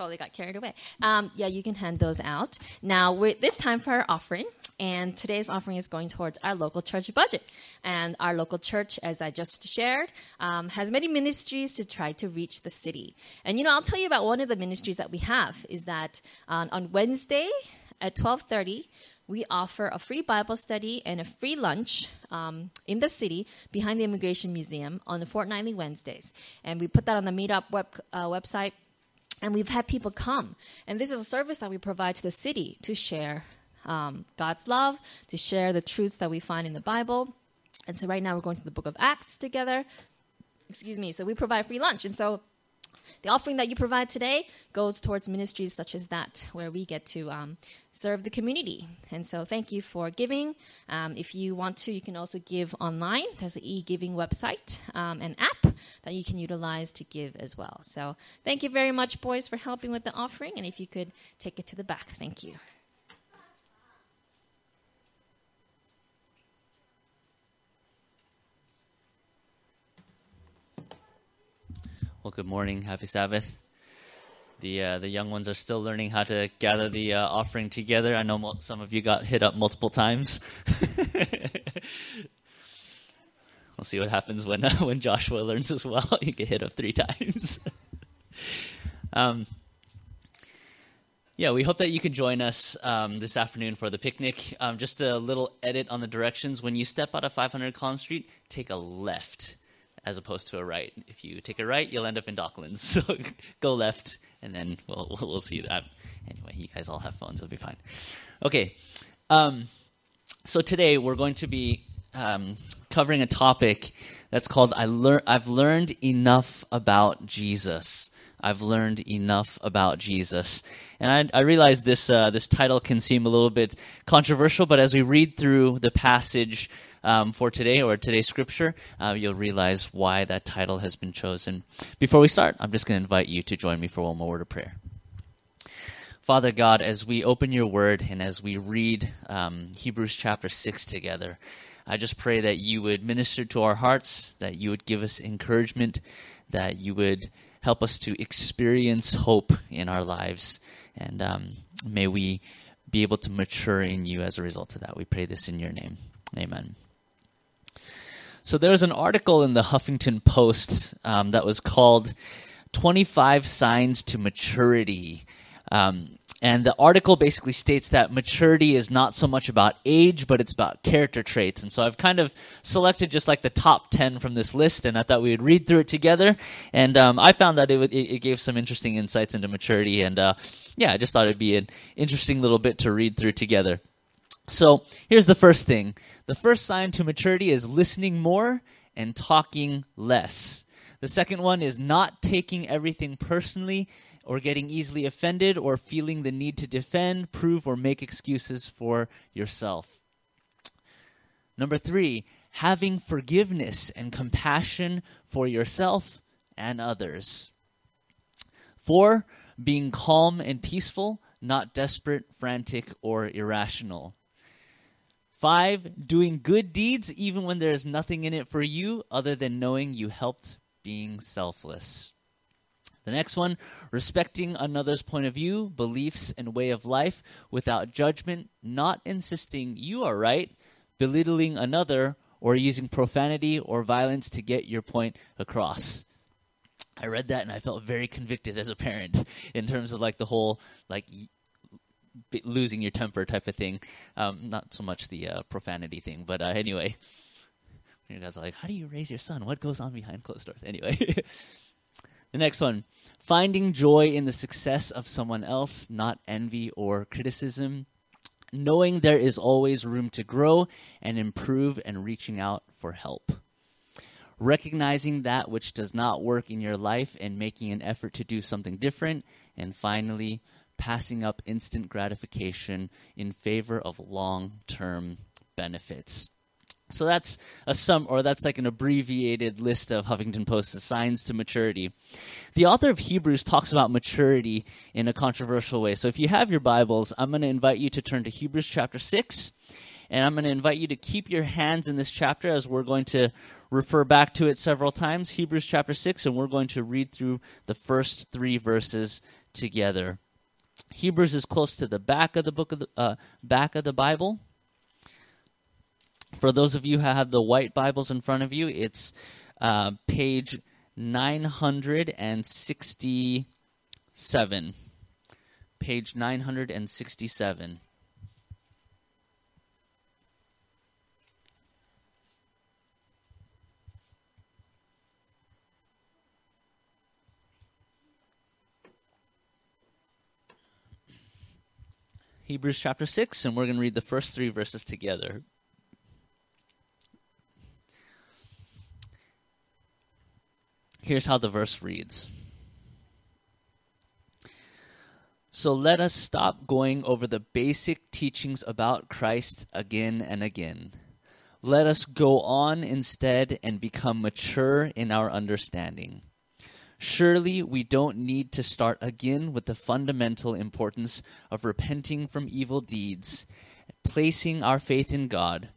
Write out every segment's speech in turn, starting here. totally got carried away. Yeah, you can hand those out. Now, this time for our offering, and today's offering is going towards our local church budget. And our local church, as I just shared, has many ministries to try to reach the city. And, you know, I'll tell you about one of the ministries that we have is that on Wednesday at 12:30, we offer a free Bible study and a free lunch in the city behind the Immigration Museum on the fortnightly Wednesdays. And we put that on the Meetup website, and we've had people come. And this is a service that we provide to the city to share God's love, to share the truths that we find in the Bible. And so right now we're going to the book of Acts together. So we provide free lunch. And so the offering that you provide today goes towards ministries such as that, where we get to serve the community. And so thank you for giving. If you want to, you can also give online. There's an e-giving website and app that you can utilize to give as well. So thank you very much, boys, for helping with the offering. And if you could take it to the back. Thank you. Well, good morning. Happy Sabbath. The young ones are still learning how to gather the offering together. I know some of you got hit up multiple times. We'll see what happens when Joshua learns as well. You get hit up 3 times. Yeah, we hope that you can join us this afternoon for the picnic. Just a little edit on the directions. When you step out of 500 Collins Street, take a left as opposed to a right. If you take a right, you'll end up in Docklands. So go left, and then we'll see that. Anyway, you guys all have phones. It'll be fine. Okay. So today we're going to be covering a topic that's called I've learned enough about Jesus. I've learned enough about Jesus. And I realize this title can seem a little bit controversial, but as we read through the passage for today or today's scripture, you'll realize why that title has been chosen. Before we start, I'm just going to invite you to join me for one more word of prayer. Father God, as we open your word and as we read Hebrews chapter 6 together, I just pray that you would minister to our hearts, that you would give us encouragement, that you would help us to experience hope in our lives. And may we be able to mature in you as a result of that. We pray this in your name. Amen. So there was an article in the Huffington Post that was called 25 Signs to Maturity. And the article basically states that maturity is not so much about age, but it's about character traits. And so I've kind of selected just like the top 10 from this list, and I thought we would read through it together. And I found that it gave some interesting insights into maturity. And I just thought it'd be an interesting little bit to read through together. So here's the first thing. The first sign to maturity is listening more and talking less. The second one is not taking everything personally or getting easily offended or feeling the need to defend, prove, or make excuses for yourself. Number 3, having forgiveness and compassion for yourself and others. 4, being calm and peaceful, not desperate, frantic, or irrational. 5, doing good deeds even when there is nothing in it for you other than knowing you helped, being selfless. The next one, respecting another's point of view, beliefs, and way of life without judgment, not insisting you are right, belittling another, or using profanity or violence to get your point across. I read that and I felt very convicted as a parent in terms of like the whole like losing your temper type of thing. Not so much the profanity thing, but anyway. You guys are like, how do you raise your son? What goes on behind closed doors? Anyway. The next one, finding joy in the success of someone else, not envy or criticism. Knowing there is always room to grow and improve and reaching out for help. Recognizing that which does not work in your life and making an effort to do something different. And finally, passing up instant gratification in favor of long-term benefits. So that's a sum, or that's like an abbreviated list of Huffington Post's signs to maturity. The author of Hebrews talks about maturity in a controversial way. So if you have your Bibles, I'm going to invite you to turn to Hebrews chapter 6, and I'm going to invite you to keep your hands in this chapter as we're going to refer back to it several times. Hebrews chapter 6, and we're going to read through the first 3 verses together. Hebrews is close to the back of the book of the back of the Bible. For those of you who have the white Bibles in front of you, it's page 967. Page 967. Hebrews chapter 6, and we're going to read the first three verses together. Here's how the verse reads. So let us stop going over the basic teachings about Christ again and again. Let us go on instead and become mature in our understanding. Surely we don't need to start again with the fundamental importance of repenting from evil deeds, placing our faith in God.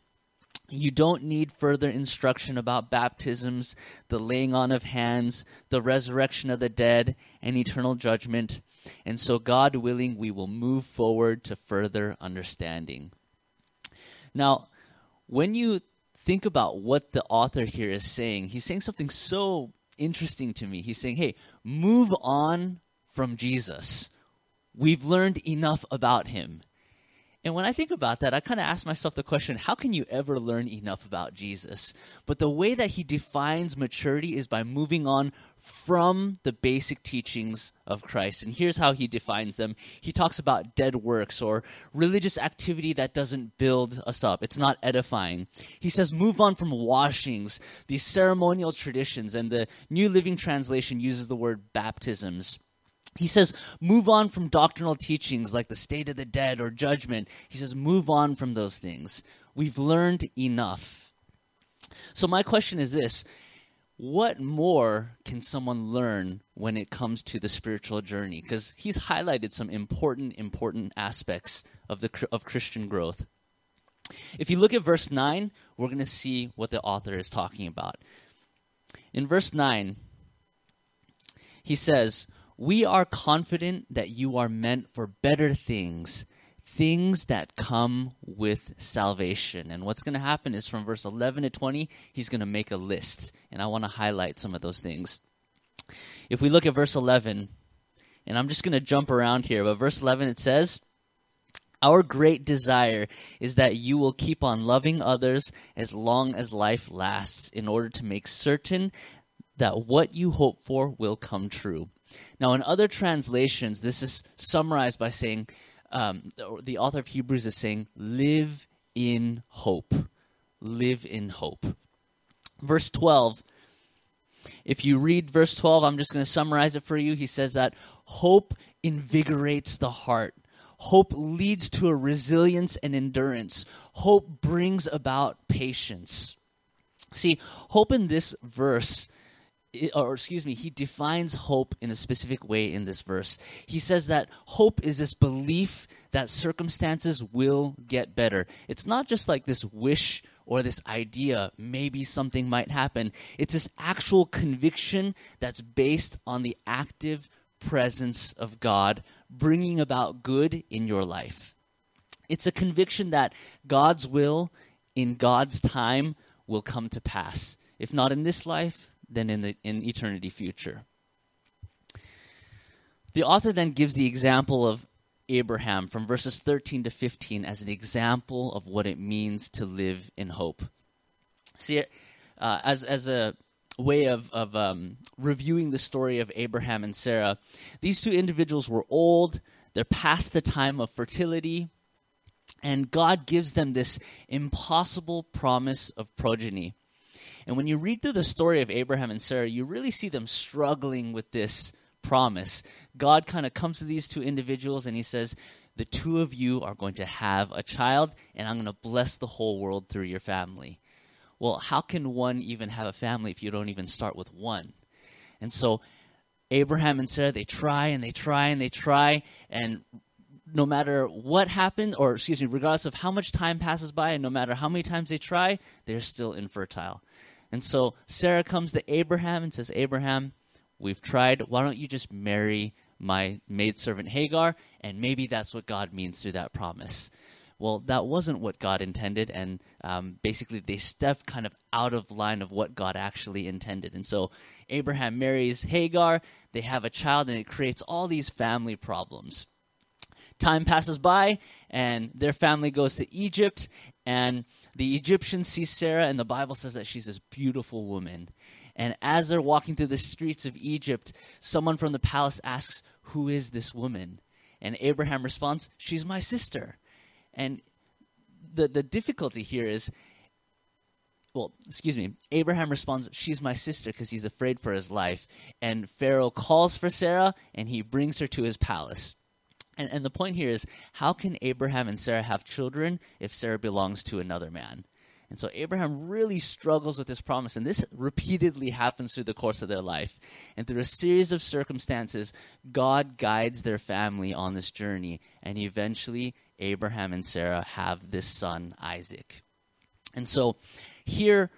You don't need further instruction about baptisms, the laying on of hands, the resurrection of the dead, and eternal judgment. And so, God willing, we will move forward to further understanding. Now, when you think about what the author here is saying, he's saying something so interesting to me. He's saying, hey, move on from Jesus. We've learned enough about him. And when I think about that, I kind of ask myself the question, how can you ever learn enough about Jesus? But the way that he defines maturity is by moving on from the basic teachings of Christ. And here's how he defines them. He talks about dead works or religious activity that doesn't build us up. It's not edifying. He says, move on from washings, these ceremonial traditions, and the New Living Translation uses the word baptisms. He says, move on from doctrinal teachings like the state of the dead or judgment. He says, move on from those things. We've learned enough. So my question is this. What more can someone learn when it comes to the spiritual journey? Because he's highlighted some important aspects of Christian growth. If you look at verse 9, we're going to see what the author is talking about. In verse 9, he says, we are confident that you are meant for better things, things that come with salvation. And what's going to happen is from verse 11 to 20, he's going to make a list. And I want to highlight some of those things. If we look at verse 11, and I'm just going to jump around here, but verse 11, it says, our great desire is that you will keep on loving others as long as life lasts in order to make certain that what you hope for will come true. Now, in other translations, this is summarized by saying, the author of Hebrews is saying, live in hope. Live in hope. Verse 12, if you read verse 12, I'm just going to summarize it for you. He says that hope invigorates the heart. Hope leads to a resilience and endurance. Hope brings about patience. See, hope in this verse he defines hope in a specific way in this verse. He says that hope is this belief that circumstances will get better. It's not just like this wish or this idea, maybe something might happen. It's this actual conviction that's based on the active presence of God, bringing about good in your life. It's a conviction that God's will in God's time will come to pass. If not in this life, than in eternity future. The author then gives the example of Abraham from verses 13 to 15 as an example of what it means to live in hope. See, as a way of reviewing the story of Abraham and Sarah, these two individuals were old, they're past the time of fertility, and God gives them this impossible promise of progeny. And when you read through the story of Abraham and Sarah, you really see them struggling with this promise. God kind of comes to these two individuals and he says, the two of you are going to have a child and I'm going to bless the whole world through your family. Well, how can one even have a family if you don't even start with one? And so Abraham and Sarah, they try and they try and they try, and no matter what happened, or regardless of how much time passes by and no matter how many times they try, they're still infertile. And so Sarah comes to Abraham and says, Abraham, we've tried. Why don't you just marry my maidservant Hagar, and maybe that's what God means through that promise. Well, that wasn't what God intended, and basically they stepped kind of out of line of what God actually intended. And so Abraham marries Hagar, they have a child, and it creates all these family problems. Time passes by, and their family goes to Egypt, and the Egyptians see Sarah, and the Bible says that she's this beautiful woman. And as they're walking through the streets of Egypt, someone from the palace asks, "Who is this woman?" And Abraham responds, "She's my sister." And the difficulty here is, Abraham responds, "She's my sister," because he's afraid for his life. And Pharaoh calls for Sarah, and he brings her to his palace. And the point here is, how can Abraham and Sarah have children if Sarah belongs to another man? And so Abraham really struggles with this promise, and this repeatedly happens through the course of their life. And through a series of circumstances, God guides their family on this journey, and eventually Abraham and Sarah have this son, Isaac. And so here,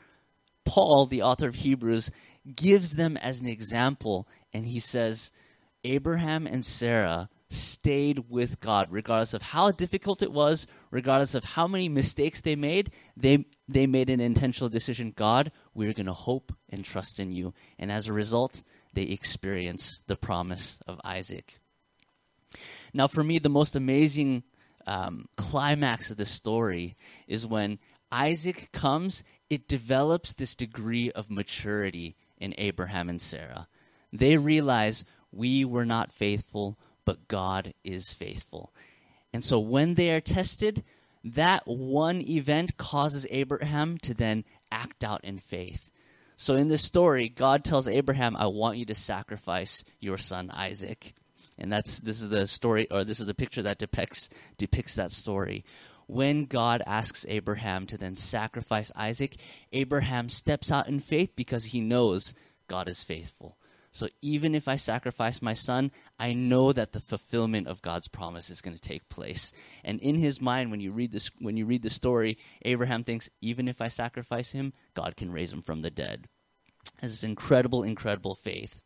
Paul, the author of Hebrews, gives them as an example, and he says, Abraham and Sarah stayed with God, regardless of how difficult it was, regardless of how many mistakes they made. They made an intentional decision. God, we're going to hope and trust in you. And as a result, they experience the promise of Isaac. Now, for me, the most amazing climax of the story is when Isaac comes. It develops this degree of maturity in Abraham and Sarah. They realize, we were not faithful, but God is faithful. And so when they are tested, that one event causes Abraham to then act out in faith. So in this story, God tells Abraham, I want you to sacrifice your son Isaac. And this is a picture that depicts that story. When God asks Abraham to then sacrifice Isaac, Abraham steps out in faith because he knows God is faithful. So even if I sacrifice my son, I know that the fulfillment of God's promise is going to take place. And in his mind, when you read the story, Abraham thinks, even if I sacrifice him, God can raise him from the dead. This is incredible, incredible faith.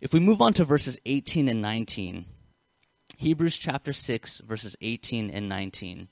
If we move on to verses 18 and 19, Hebrews chapter 6, verses 18 and 19.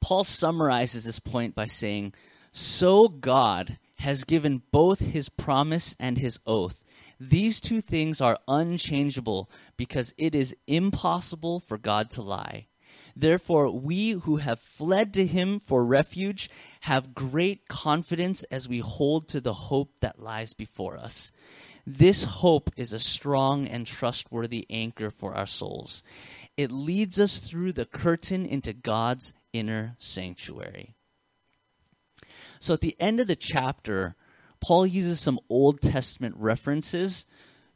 Paul summarizes this point by saying, so God has given both his promise and his oath. These two things are unchangeable because it is impossible for God to lie. Therefore, we who have fled to him for refuge have great confidence as we hold to the hope that lies before us. This hope is a strong and trustworthy anchor for our souls. It leads us through the curtain into God's inner sanctuary. So at the end of the chapter, Paul uses some Old Testament references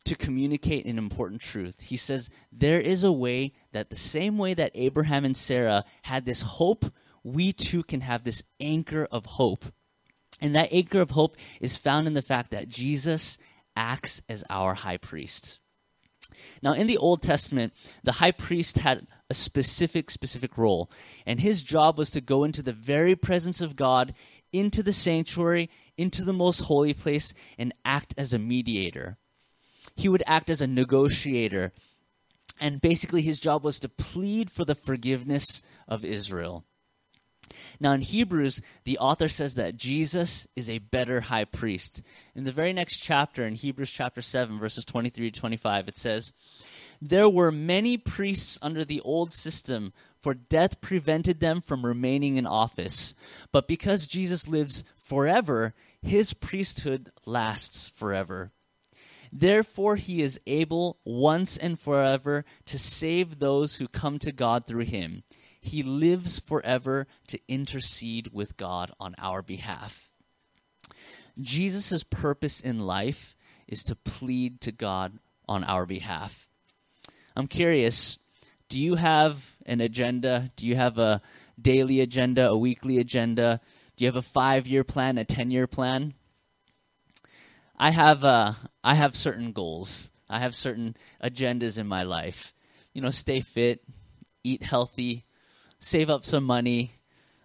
to communicate an important truth. He says, there is a way that the same way that Abraham and Sarah had this hope, we too can have this anchor of hope. And that anchor of hope is found in the fact that Jesus acts as our high priest. Now, in the Old Testament, the high priest had a specific role, and his job was to go into the very presence of God, into the sanctuary, into the most holy place, and act as a mediator. He would act as a negotiator, and basically his job was to plead for the forgiveness of Israel. Now, in Hebrews, the author says that Jesus is a better high priest. In the very next chapter, in Hebrews chapter 7, verses 23 to 25, it says, there were many priests under the old system, for death prevented them from remaining in office. But because Jesus lives forever, his priesthood lasts forever. Therefore, he is able once and forever to save those who come to God through him. He lives forever to intercede with God on our behalf. Jesus' purpose in life is to plead to God on our behalf. I'm curious, do you have an agenda? Do you have a daily agenda, a weekly agenda? Do you have a 5-year plan, a 10-year plan? I have certain goals. I have certain agendas in my life. You know, stay fit, eat healthy, save up some money.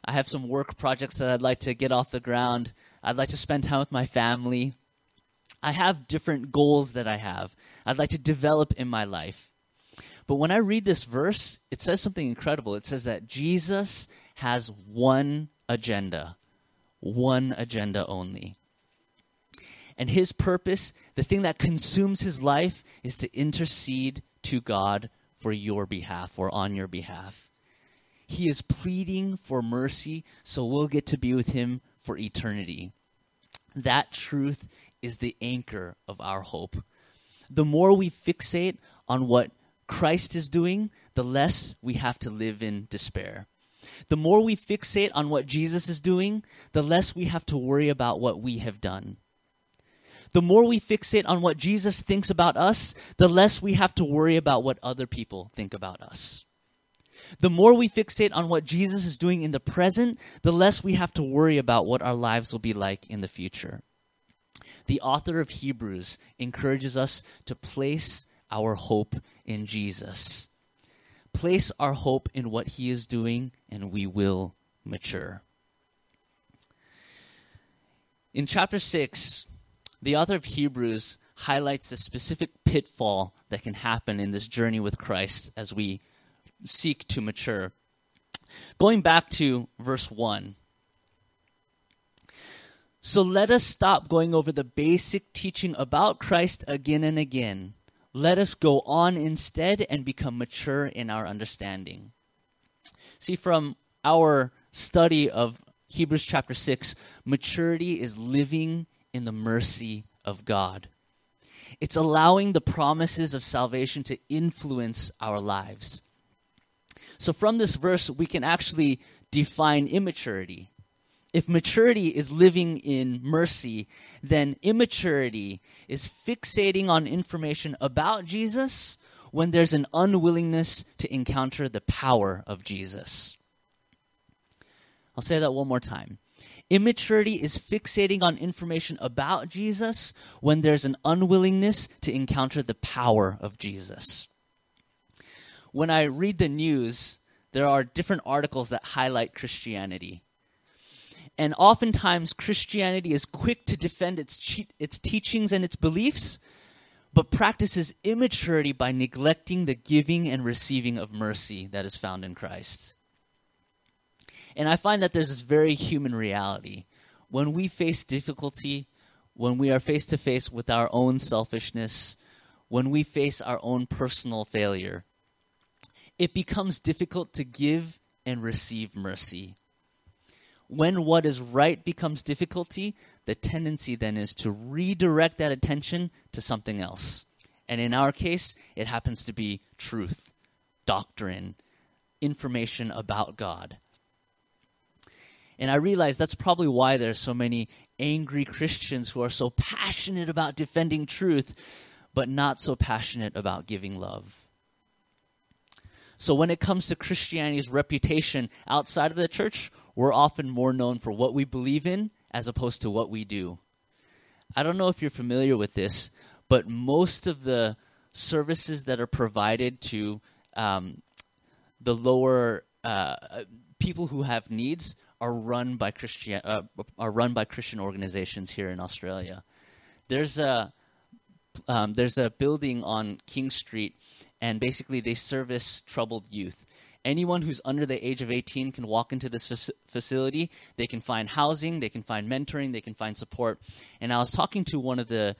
I have some work projects that I'd like to get off the ground. I'd like to spend time with my family. I have different goals that I'd like to develop in my life. But when I read this verse, it says something incredible. It says that Jesus has one agenda only. And his purpose, the thing that consumes his life, is to intercede to God for your behalf or on your behalf. He is pleading for mercy, so we'll get to be with him for eternity. That truth is the anchor of our hope. The more we fixate on what Christ is doing, the less we have to live in despair. The more we fixate on what Jesus is doing, the less we have to worry about what we have done. The more we fixate on what Jesus thinks about us, the less we have to worry about what other people think about us. The more we fixate on what Jesus is doing in the present, the less we have to worry about what our lives will be like in the future. The author of Hebrews encourages us to place our hope in Jesus. Place our hope in what he is doing, and we will mature. In chapter 6, the author of Hebrews highlights the specific pitfall that can happen in this journey with Christ as we seek to mature. Going back to verse 1. So let us stop going over the basic teaching about Christ again and again. Let us go on instead and become mature in our understanding. See, from our study of Hebrews chapter 6, maturity is living in the mercy of God. It's allowing the promises of salvation to influence our lives. So from this verse, we can actually define immaturity. If maturity is living in mercy, then immaturity is fixating on information about Jesus when there's an unwillingness to encounter the power of Jesus. I'll say that one more time. Immaturity is fixating on information about Jesus when there's an unwillingness to encounter the power of Jesus. When I read the news, there are different articles that highlight Christianity. And oftentimes, Christianity is quick to defend its teachings and its beliefs, but practices immaturity by neglecting the giving and receiving of mercy that is found in Christ. And I find that there's this very human reality. When we face difficulty, when we are face to face with our own selfishness, when we face our own personal failure, it becomes difficult to give and receive mercy. When what is right becomes difficulty, the tendency then is to redirect that attention to something else. And in our case, it happens to be truth, doctrine, information about God. And I realize that's probably why there's so many angry Christians who are so passionate about defending truth, but not so passionate about giving love. So when it comes to Christianity's reputation outside of the church, we're often more known for what we believe in as opposed to what we do. I don't know if you're familiar with this, but most of the services that are provided to the lower people who have needs are run by Christian organizations here in Australia. There's a building on King Street, and basically they service troubled youth. Anyone who's under the age of 18 can walk into this facility. They can find housing, they can find mentoring, they can find support. And I was talking to one of the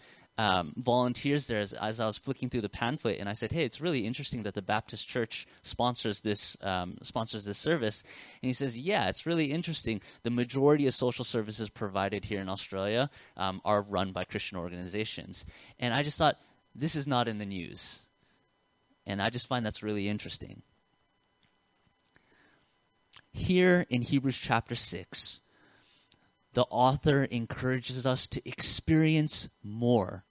volunteers there as I was flicking through the pamphlet, and I said, "Hey, it's really interesting that the Baptist Church sponsors this service." And he says, "Yeah, it's really interesting. The majority of social services provided here in Australia are run by Christian organizations." And I just thought, this is not in the news, and I just find that's really interesting. Here in Hebrews chapter 6, the author encourages us to experience more.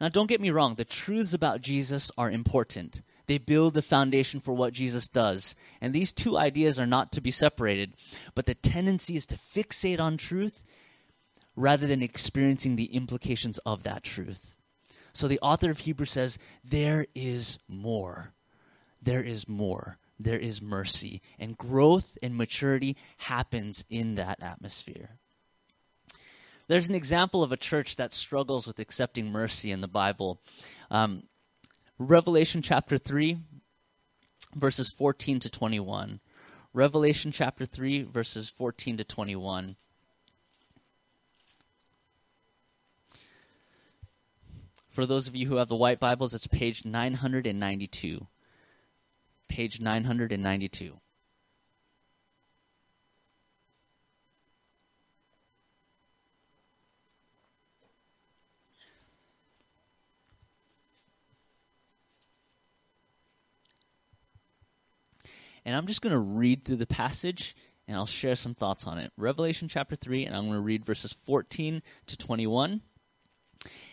Now, don't get me wrong. The truths about Jesus are important. They build the foundation for what Jesus does. And these two ideas are not to be separated. But the tendency is to fixate on truth rather than experiencing the implications of that truth. So the author of Hebrews says, there is more. There is more. There is mercy. And growth and maturity happens in that atmosphere. There's an example of a church that struggles with accepting mercy in the Bible. Revelation chapter 3, verses 14 to 21. Revelation chapter 3, verses 14 to 21. For those of you who have the white Bibles, it's page 992. Page 992. And I'm just going to read through the passage, and I'll share some thoughts on it. Revelation chapter 3, and I'm going to read verses 14 to 21.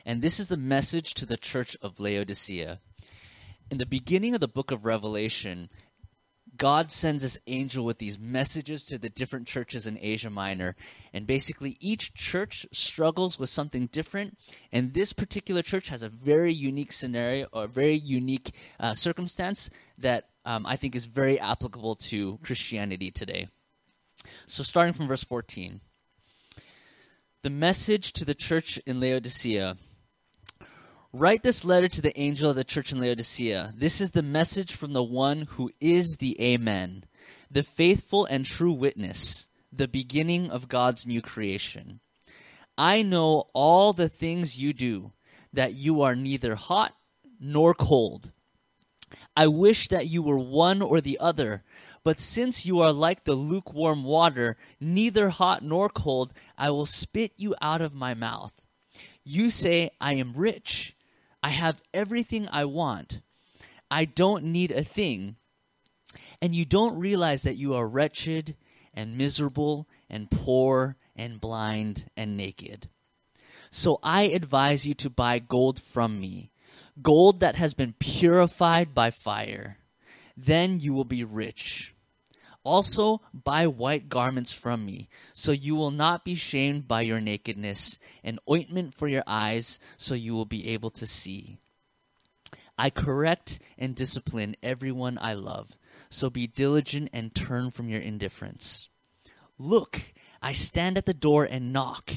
And this is the message to the church of Laodicea. In the beginning of the book of Revelation, God sends this angel with these messages to the different churches in Asia Minor. And basically, each church struggles with something different. And this particular church has a very unique scenario, or a very unique circumstance that I think is very applicable to Christianity today. So starting from verse 14, the message to the church in Laodicea. Write this letter to the angel of the church in Laodicea. This is the message from the one who is the Amen, the faithful and true witness, the beginning of God's new creation. I know all the things you do, that you are neither hot nor cold. I wish that you were one or the other, but since you are like the lukewarm water, neither hot nor cold, I will spit you out of my mouth. You say, I am rich. I have everything I want. I don't need a thing. And you don't realize that you are wretched and miserable and poor and blind and naked. So I advise you to buy gold from me, gold that has been purified by fire. Then you will be rich. Also, buy white garments from me, so you will not be shamed by your nakedness, and ointment for your eyes, so you will be able to see. I correct and discipline everyone I love, so be diligent and turn from your indifference. Look, I stand at the door and knock.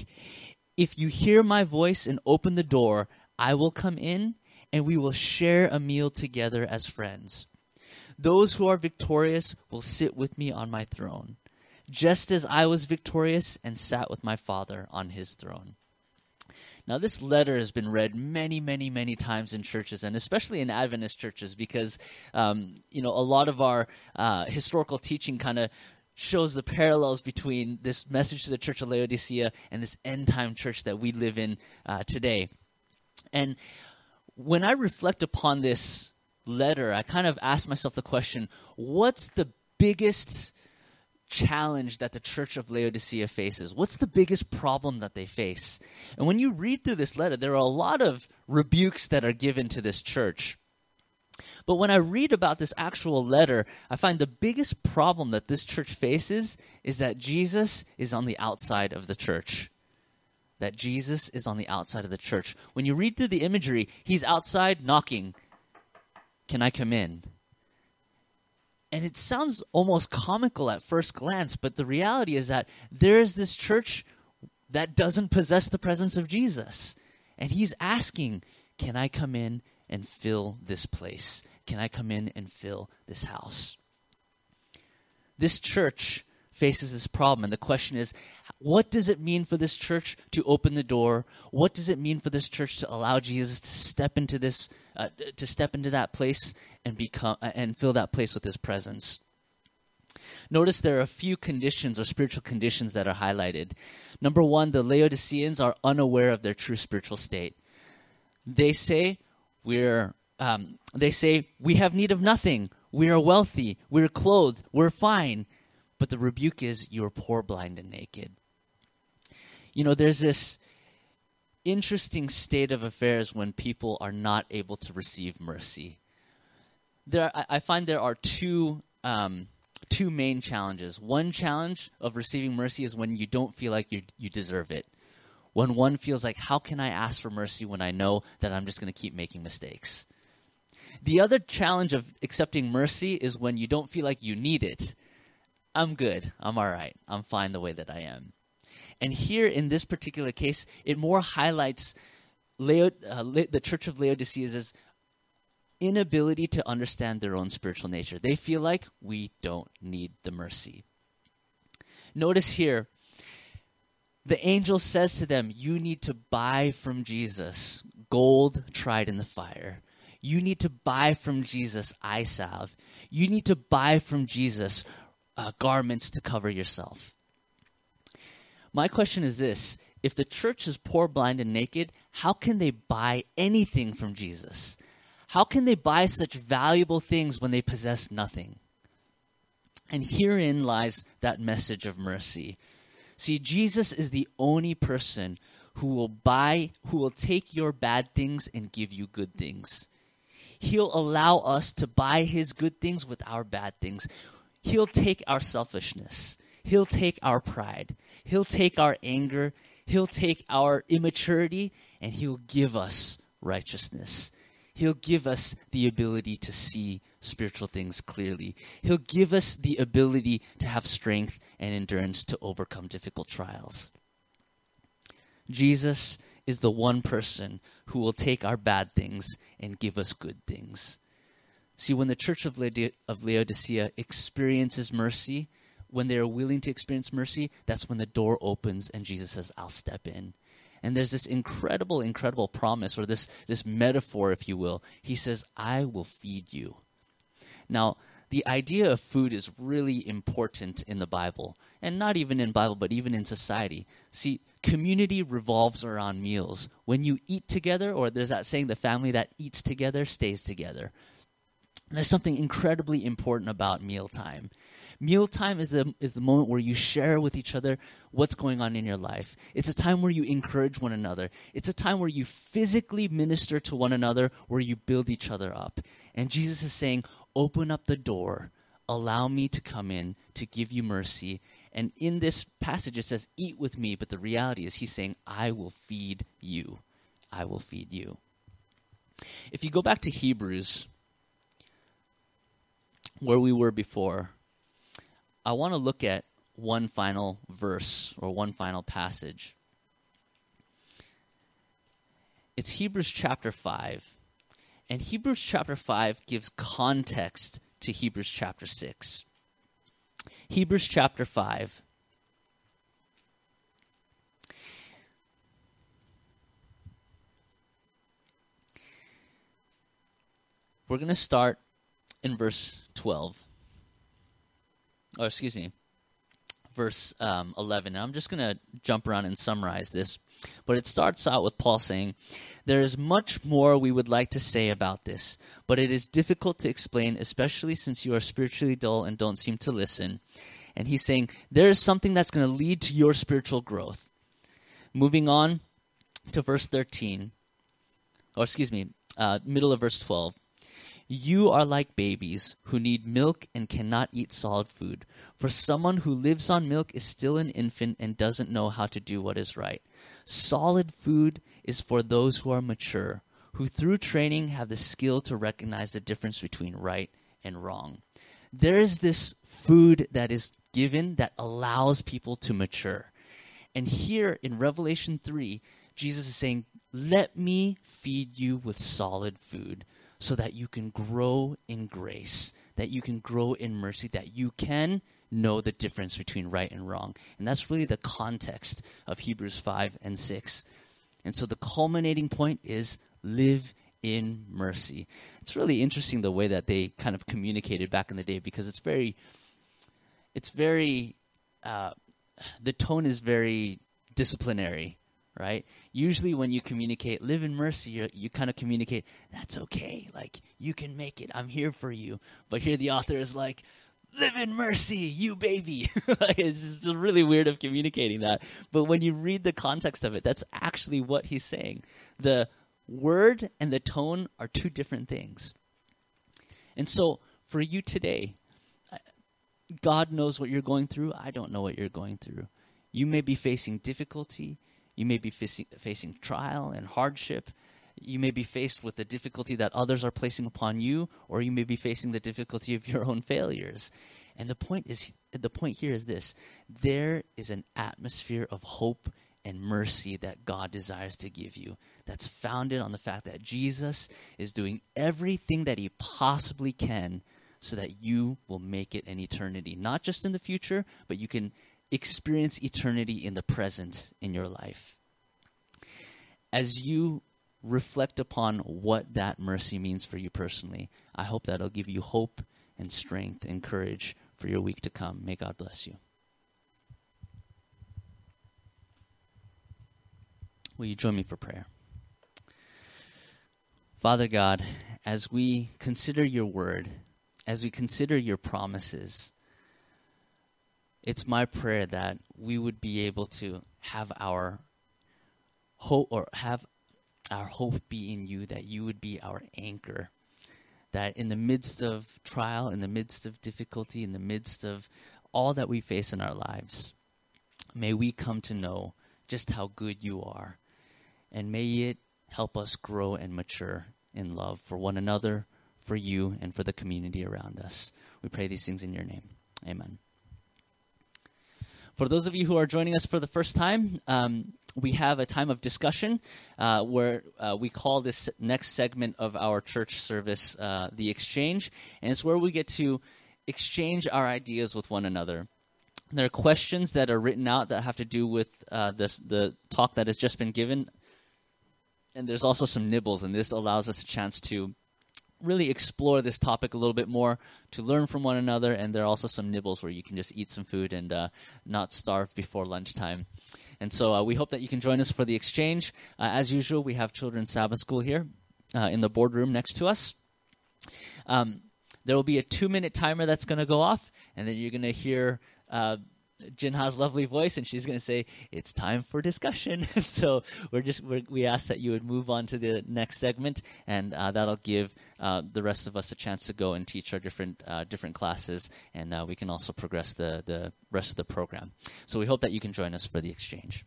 If you hear my voice and open the door, I will come in, and we will share a meal together as friends. Those who are victorious will sit with me on my throne, just as I was victorious and sat with my Father on his throne. Now, this letter has been read many, many, many times in churches, and especially in Adventist churches, because a lot of our historical teaching kind of shows the parallels between this message to the church of Laodicea and this end-time church that we live in today. And when I reflect upon this letter, I kind of asked myself the question, what's the biggest challenge that the church of Laodicea faces? What's the biggest problem that they face? And when you read through this letter, there are a lot of rebukes that are given to this church. But when I read about this actual letter, I find the biggest problem that this church faces is that Jesus is on the outside of the church. That Jesus is on the outside of the church. When you read through the imagery, he's outside knocking. Can I come in? And it sounds almost comical at first glance, but the reality is that there is this church that doesn't possess the presence of Jesus. And he's asking, can I come in and fill this place? Can I come in and fill this house? This church faces this problem. And the question is, what does it mean for this church to open the door? What does it mean for this church to allow Jesus to step into this, that place and become and fill that place with his presence? Notice there are a few conditions or spiritual conditions that are highlighted. Number one, the Laodiceans are unaware of their true spiritual state. They say, we have need of nothing. We are wealthy. We're clothed. We're fine. But the rebuke is, you are poor, blind, and naked. You know, there's this interesting state of affairs when people are not able to receive mercy. I find there are two main challenges. One challenge of receiving mercy is when you don't feel like you deserve it. When one feels like, how can I ask for mercy when I know that I'm just going to keep making mistakes? The other challenge of accepting mercy is when you don't feel like you need it. I'm good. I'm all right. I'm fine the way that I am. And here in this particular case, it more highlights the Church of Laodicea's inability to understand their own spiritual nature. They feel like we don't need the mercy. Notice here, the angel says to them, you need to buy from Jesus gold tried in the fire. You need to buy from Jesus eye salve. You need to buy from Jesus garments to cover yourself. My question is this: if the church is poor, blind, and naked, how can they buy anything from Jesus? How can they buy such valuable things when they possess nothing? And herein lies that message of mercy. See, Jesus is the only person who will take your bad things and give you good things. He'll allow us to buy his good things with our bad things. He'll take our selfishness. He'll take our pride. He'll take our anger. He'll take our immaturity, and he'll give us righteousness. He'll give us the ability to see spiritual things clearly. He'll give us the ability to have strength and endurance to overcome difficult trials. Jesus is the one person who will take our bad things and give us good things. See, when the Church of Laodicea experiences mercy, when they are willing to experience mercy, that's when the door opens and Jesus says, I'll step in. And there's this incredible, incredible promise, or this metaphor, if you will. He says, I will feed you. Now, the idea of food is really important in the Bible. And not even in Bible, but even in society. See, community revolves around meals. When you eat together, or there's that saying, the family that eats together stays together. And there's something incredibly important about mealtime. Mealtime is the moment where you share with each other what's going on in your life. It's a time where you encourage one another. It's a time where you physically minister to one another, where you build each other up. And Jesus is saying, open up the door. Allow me to come in to give you mercy. And in this passage it says, eat with me. But the reality is he's saying, I will feed you. I will feed you. If you go back to Hebrews, where we were before, I want to look at one final verse or one final passage. It's Hebrews chapter 5. And Hebrews chapter 5 gives context to Hebrews chapter 6. Hebrews chapter 5. We're going to start in verse 12. Or excuse me, verse 11. And I'm just going to jump around and summarize this. But it starts out with Paul saying, there is much more we would like to say about this, but it is difficult to explain, especially since you are spiritually dull and don't seem to listen. And he's saying, there is something that's going to lead to your spiritual growth. Moving on to verse 13, or excuse me, middle of verse 12. You are like babies who need milk and cannot eat solid food. For someone who lives on milk is still an infant and doesn't know how to do what is right. Solid food is for those who are mature, who through training have the skill to recognize the difference between right and wrong. There is this food that is given that allows people to mature. And here in Revelation 3, Jesus is saying, let me feed you with solid food, so that you can grow in grace, that you can grow in mercy, that you can know the difference between right and wrong. And that's really the context of Hebrews 5 and 6. And so the culminating point is live in mercy. It's really interesting the way that they kind of communicated back in the day, because it's very the tone is very disciplinary. Right? Usually when you communicate, live in mercy, you kind of communicate, that's okay. Like, you can make it. I'm here for you. But here the author is like, live in mercy, you baby. Like, it's just really weird of communicating that. But when you read the context of it, that's actually what he's saying. The word and the tone are two different things. And so for you today, God knows what you're going through. I don't know what you're going through. You may be facing difficulty. You may be facing trial and hardship. You may be faced with the difficulty that others are placing upon you, or you may be facing the difficulty of your own failures. And the point is the point here is this. There is an atmosphere of hope and mercy that God desires to give you that's founded on the fact that Jesus is doing everything that he possibly can so that you will make it in eternity. Not just in the future, but you can experience eternity in the present in your life. As you reflect upon what that mercy means for you personally, I hope that'll give you hope and strength and courage for your week to come. May God bless you. Will you join me for prayer? Father God, as we consider your word, as we consider your promises, it's my prayer that we would be able to have our hope, or have our hope be in you, that you would be our anchor, that in the midst of trial, in the midst of difficulty, in the midst of all that we face in our lives, may we come to know just how good you are. And may it help us grow and mature in love for one another, for you, and for the community around us. We pray these things in your name. Amen. For those of you who are joining us for the first time, we have a time of discussion where we call this next segment of our church service the exchange. And it's where we get to exchange our ideas with one another. There are questions that are written out that have to do with the talk that has just been given. And there's also some nibbles, and this allows us a chance to really explore this topic a little bit more, to learn from one another. And there are also some nibbles where you can just eat some food and not starve before lunchtime. And so we hope that you can join us for the exchange. As usual, we have Children's Sabbath School here in the boardroom next to us. There will be a 2-minute timer that's going to go off, and then you're going to hear Jinha's lovely voice, and she's going to say, "It's time for discussion." So we ask that you would move on to the next segment, and that'll give the rest of us a chance to go and teach our different classes, and we can also progress the rest of the program. So we hope that you can join us for the exchange.